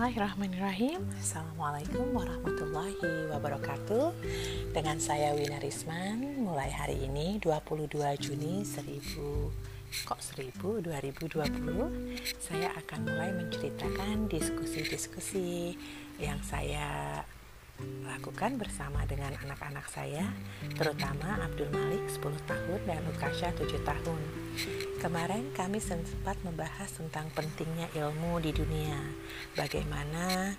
Bismillahirrahmanirrahim. Assalamualaikum warahmatullahi wabarakatuh. Dengan saya Winarisman. Mulai hari ini 22 Juni 2020 saya akan mulai menceritakan diskusi-diskusi yang saya lakukan bersama dengan anak-anak saya, terutama Abdul Malik 10 tahun dan Lukasya 7 tahun. Kemarin kami sempat membahas tentang pentingnya ilmu di dunia, bagaimana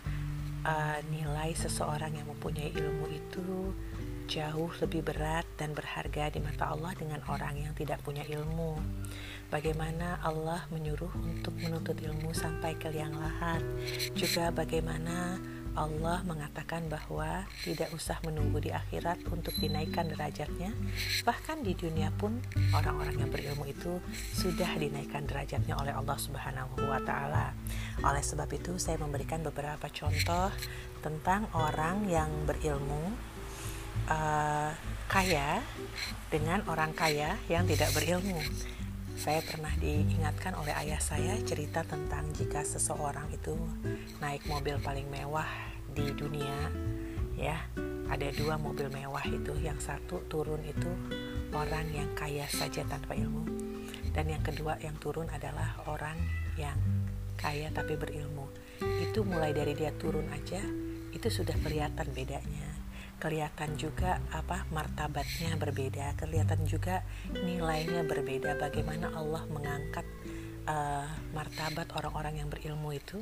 nilai seseorang yang mempunyai ilmu itu jauh lebih berat dan berharga di mata Allah dengan orang yang tidak punya ilmu. Bagaimana Allah menyuruh untuk menuntut ilmu sampai ke liang lahat. Juga bagaimana Allah mengatakan bahwa tidak usah menunggu di akhirat untuk dinaikkan derajatnya. Bahkan di dunia pun orang-orang yang berilmu itu sudah dinaikkan derajatnya oleh Allah Subhanahu wa Ta'ala. Oleh sebab itu saya memberikan beberapa contoh tentang orang yang berilmu kaya dengan orang kaya yang tidak berilmu. Saya pernah diingatkan oleh ayah saya cerita tentang jika seseorang itu naik mobil paling mewah di dunia, ya, ada 2 mobil mewah itu, yang satu turun itu orang yang kaya saja tanpa ilmu, dan yang kedua yang turun adalah orang yang kaya tapi berilmu. Itu mulai dari dia turun aja itu sudah kelihatan bedanya. Kelihatan juga martabatnya berbeda, kelihatan juga nilainya berbeda, bagaimana Allah mengangkat martabat orang-orang yang berilmu itu.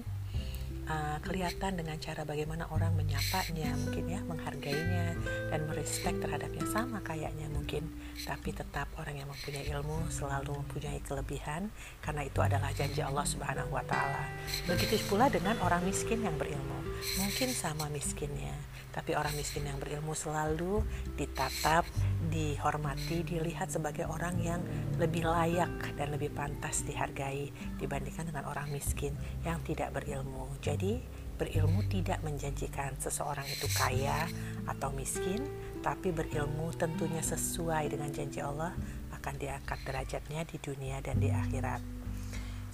Kelihatan dengan cara bagaimana orang menyapanya, mungkin ya, menghargainya dan merespek terhadapnya. Sama kayaknya mungkin, tapi tetap orang yang mempunyai ilmu selalu mempunyai kelebihan, karena itu adalah janji Allah Subhanahu wa Ta'ala. Begitu pula dengan orang miskin yang berilmu, mungkin sama miskinnya, tapi orang miskin yang berilmu selalu ditatap, dihormati, dilihat sebagai orang yang lebih layak dan lebih pantas dihargai dibandingkan dengan orang miskin yang tidak berilmu. Jadi berilmu tidak menjanjikan seseorang itu kaya atau miskin, tapi berilmu tentunya sesuai dengan janji Allah akan diangkat derajatnya di dunia dan di akhirat.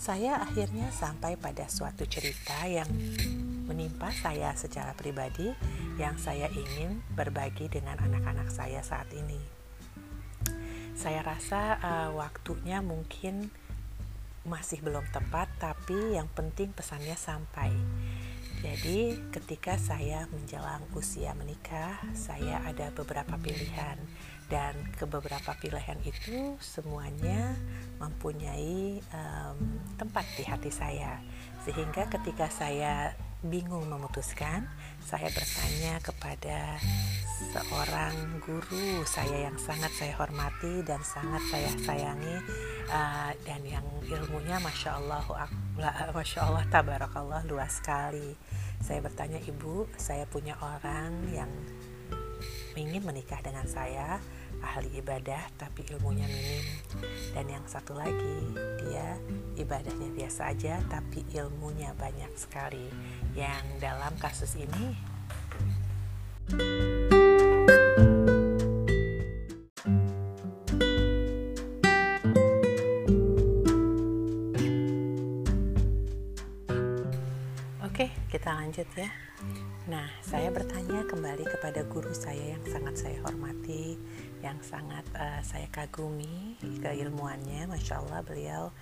Saya akhirnya sampai pada suatu cerita yang menimpa saya secara pribadi yang saya ingin berbagi dengan anak-anak saya saat ini. Saya rasa waktunya mungkin masih belum tepat, tapi yang penting pesannya sampai. Jadi ketika saya menjelang usia menikah, saya ada beberapa pilihan, dan ke beberapa pilihan itu semuanya mempunyai tempat di hati saya, sehingga ketika saya bingung memutuskan, saya bertanya kepada seorang guru saya yang sangat saya hormati dan sangat saya sayangi, dan yang ilmunya Masya Allah tabarakallah luas sekali. Saya bertanya, "Ibu, saya punya orang yang ingin menikah dengan saya, ahli ibadah tapi ilmunya minim, dan yang satu lagi dia ibadahnya biasa aja tapi ilmunya banyak sekali, yang dalam kasus ini Oke, kita lanjut ya." Nah, saya bertanya kembali kepada guru saya yang sangat saya hormati, yang sangat saya kagumi keilmuannya. Masya Allah, beliau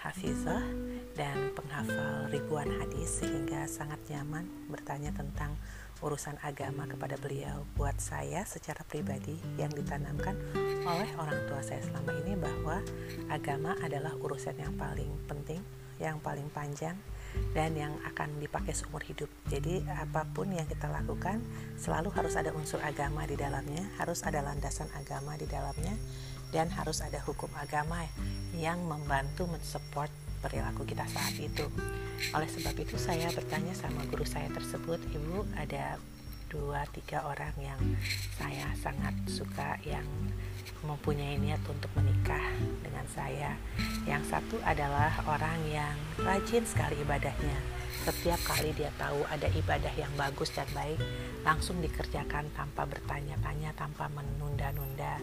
hafizah dan penghafal ribuan hadis, sehingga sangat nyaman bertanya tentang urusan agama kepada beliau. Buat saya secara pribadi, yang ditanamkan oleh orang tua saya selama ini bahwa agama adalah urusan yang paling penting, yang paling panjang, dan yang akan dipakai seumur hidup. Jadi apapun yang kita lakukan selalu harus ada unsur agama di dalamnya, harus ada landasan agama di dalamnya, dan harus ada hukum agama yang membantu mensupport perilaku kita saat itu. Oleh sebab itu saya bertanya sama guru saya tersebut, "Ibu, ada 2-3 orang yang saya sangat suka yang mempunyai niat untuk menikah dengan saya. Yang satu adalah orang yang rajin sekali ibadahnya. Setiap kali dia tahu ada ibadah yang bagus dan baik, langsung dikerjakan tanpa bertanya-tanya, tanpa menunda-nunda.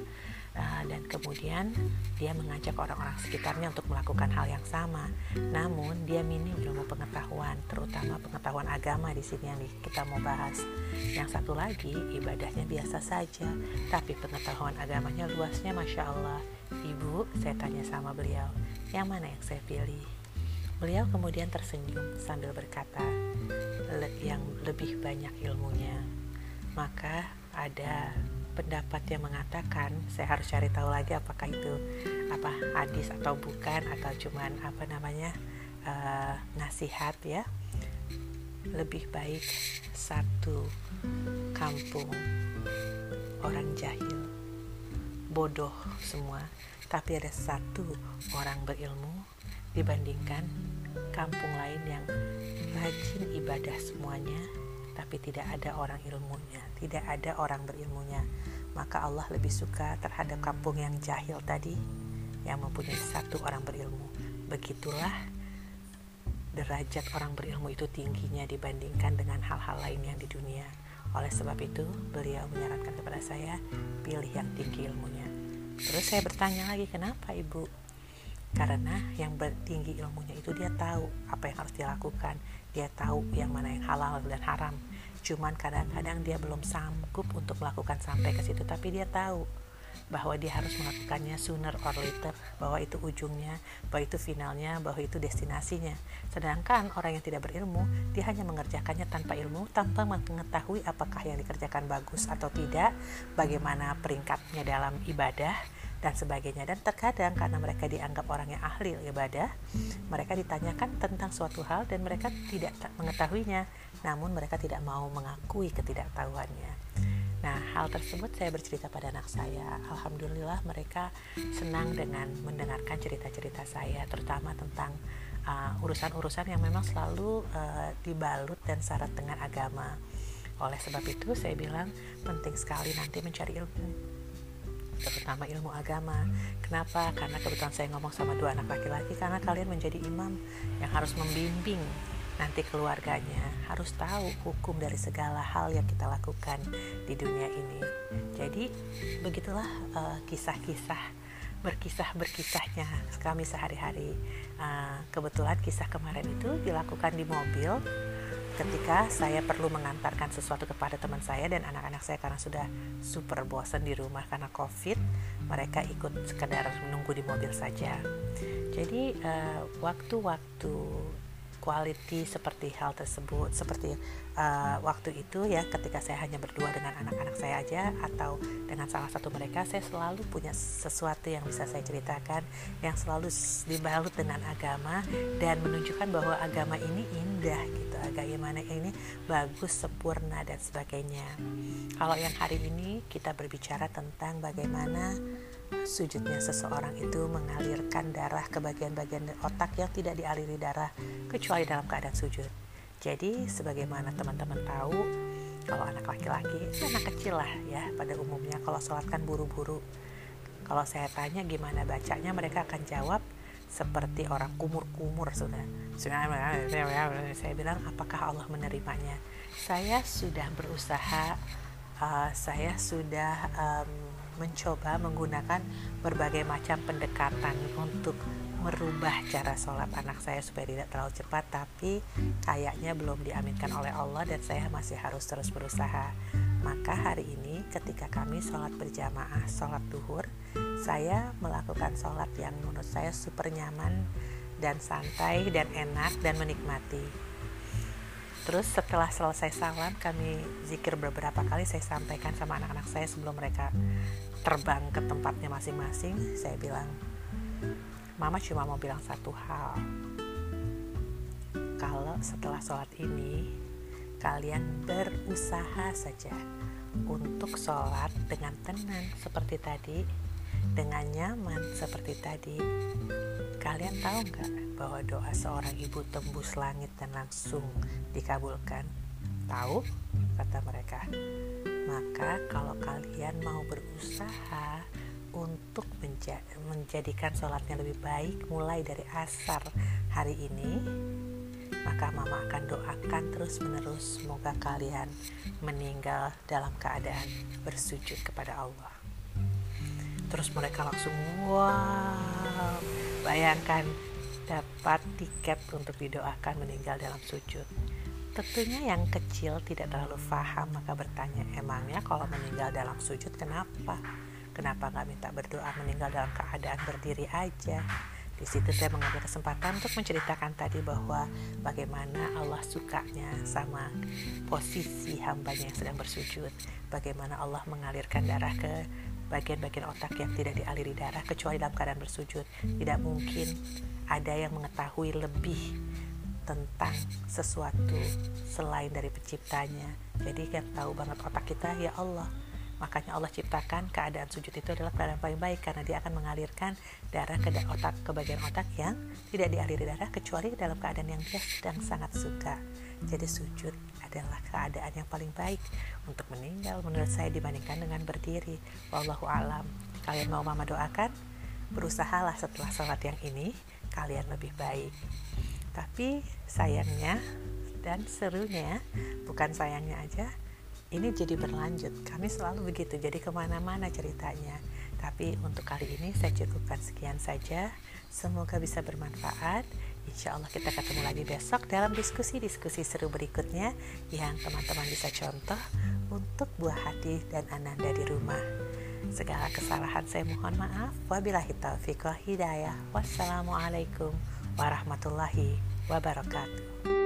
dan kemudian dia mengajak orang-orang sekitarnya untuk melakukan hal yang sama. Namun dia minim ilmu pengetahuan, terutama pengetahuan agama di sini yang kita mau bahas. Yang satu lagi, ibadahnya biasa saja, tapi pengetahuan agamanya luasnya Masya Allah. Ibu, saya tanya sama beliau, yang mana yang saya pilih? Beliau kemudian tersenyum sambil berkata, yang lebih banyak ilmunya. Maka ada pendapat yang mengatakan, saya harus cari tahu lagi apakah itu hadis atau bukan, atau cuman nasihat ya. Lebih baik satu kampung orang jahil bodoh semua, tapi ada satu orang berilmu dibandingkan kampung lain yang rajin ibadah semuanya, tapi tidak ada orang ilmunya, tidak ada orang berilmunya. Maka Allah lebih suka terhadap kampung yang jahil tadi yang mempunyai satu orang berilmu. Begitulah derajat orang berilmu itu tingginya dibandingkan dengan hal-hal lain yang di dunia. Oleh sebab itu beliau menyarankan kepada saya, pilih yang tinggi ilmunya. Terus saya bertanya lagi, kenapa Ibu? Karena yang tinggi ilmunya itu dia tahu apa yang harus dilakukan, dia tahu yang mana yang halal dan haram. Cuman kadang-kadang dia belum sanggup untuk melakukan sampai ke situ, tapi dia tahu bahwa dia harus melakukannya sooner or later, bahwa itu ujungnya, bahwa itu finalnya, bahwa itu destinasinya. Sedangkan orang yang tidak berilmu, dia hanya mengerjakannya tanpa ilmu, tanpa mengetahui apakah yang dikerjakan bagus atau tidak, bagaimana peringkatnya dalam ibadah dan sebagainya. Dan terkadang karena mereka dianggap orang yang ahli ibadah, mereka ditanyakan tentang suatu hal dan mereka tidak mengetahuinya, namun mereka tidak mau mengakui ketidaktahuannya. Nah, hal tersebut saya bercerita pada anak saya. Alhamdulillah mereka senang dengan mendengarkan cerita-cerita saya, terutama tentang urusan-urusan yang memang selalu dibalut dan syarat dengan agama. Oleh sebab itu saya bilang penting sekali nanti mencari ilmu, terutama ilmu agama. Kenapa? Karena kebetulan saya ngomong sama 2 anak laki-laki, karena kalian menjadi imam yang harus membimbing nanti keluarganya, harus tahu hukum dari segala hal yang kita lakukan di dunia ini. Jadi begitulah berkisahnya kami sehari-hari. Kebetulan kisah kemarin itu dilakukan di mobil ketika saya perlu mengantarkan sesuatu kepada teman saya dan anak-anak saya, karena sudah super bosan di rumah karena COVID, mereka ikut sekedar menunggu di mobil saja. Jadi waktu-waktu quality seperti hal tersebut, seperti waktu itu ya, ketika saya hanya berdua dengan anak-anak saya aja atau dengan salah satu mereka, saya selalu punya sesuatu yang bisa saya ceritakan yang selalu dibalut dengan agama dan menunjukkan bahwa agama ini indah gitu, agama ini bagus, sempurna dan sebagainya. Kalau yang hari ini kita berbicara tentang bagaimana sujudnya seseorang itu mengalirkan darah ke bagian-bagian otak yang tidak dialiri darah kecuali dalam keadaan sujud. Jadi sebagaimana teman-teman tahu, kalau anak laki-laki, anak kecil lah ya pada umumnya, kalau sholat kan buru-buru. Kalau saya tanya gimana bacanya, mereka akan jawab seperti orang kumur-kumur sudah. Saya bilang, apakah Allah menerimanya? Saya sudah berusaha, saya sudah mencoba menggunakan berbagai macam pendekatan untuk merubah cara sholat anak saya supaya tidak terlalu cepat, tapi kayaknya belum diaminkan oleh Allah dan saya masih harus terus berusaha. Maka hari ini ketika kami sholat berjamaah, sholat duhur, saya melakukan sholat yang menurut saya super nyaman dan santai dan enak dan menikmati. Terus setelah selesai salam, kami zikir beberapa kali, saya sampaikan sama anak-anak saya sebelum mereka terbang ke tempatnya masing-masing. Saya bilang, Mama cuma mau bilang satu hal, kalau setelah sholat ini kalian berusaha saja untuk sholat dengan tenang seperti tadi, dengan nyaman seperti tadi. Kalian tahu nggak bahwa doa seorang ibu tembus langit dan langsung dikabulkan? Tahu, kata mereka. Maka kalau kalian mau berusaha untuk menjadikan sholatnya lebih baik mulai dari asar hari ini, maka Mama akan doakan terus menerus semoga kalian meninggal dalam keadaan bersujud kepada Allah. Terus mereka langsung wow, bayangkan dapat tiket untuk didoakan meninggal dalam sujud. Tentunya yang kecil tidak terlalu paham, maka bertanya, emangnya kalau meninggal dalam sujud kenapa? Kenapa nggak minta berdoa meninggal dalam keadaan berdiri aja? Di situ saya mengambil kesempatan untuk menceritakan tadi bahwa bagaimana Allah sukanya sama posisi hambanya yang sedang bersujud, bagaimana Allah mengalirkan darah ke bagian-bagian otak yang tidak dialiri darah kecuali dalam keadaan bersujud. Tidak mungkin ada yang mengetahui lebih tentang sesuatu selain dari penciptanya. Jadi yang tahu banget otak kita ya Allah. Makanya Allah ciptakan keadaan sujud itu adalah keadaan paling baik, karena dia akan mengalirkan darah ke bagian otak yang tidak dialiri darah kecuali dalam keadaan yang dia sedang sangat suka. Jadi sujud adalah keadaan yang paling baik untuk meninggal menurut saya dibandingkan dengan berdiri. Wallahu alam. Kalian mau mama doakan? Berusahalah setelah salat yang ini kalian lebih baik. Tapi sayangnya dan serunya, bukan sayangnya aja, ini jadi berlanjut, kami selalu begitu, jadi kemana-mana ceritanya. Tapi untuk kali ini saya cukupkan sekian saja, semoga bisa bermanfaat. Insya Allah kita ketemu lagi besok dalam diskusi-diskusi seru berikutnya yang teman-teman bisa contoh untuk buah hati dan ananda di rumah. Segala kesalahan saya mohon maaf. Wabillahi taufiq wal hidayah. Wassalamualaikum warahmatullahi wabarakatuh.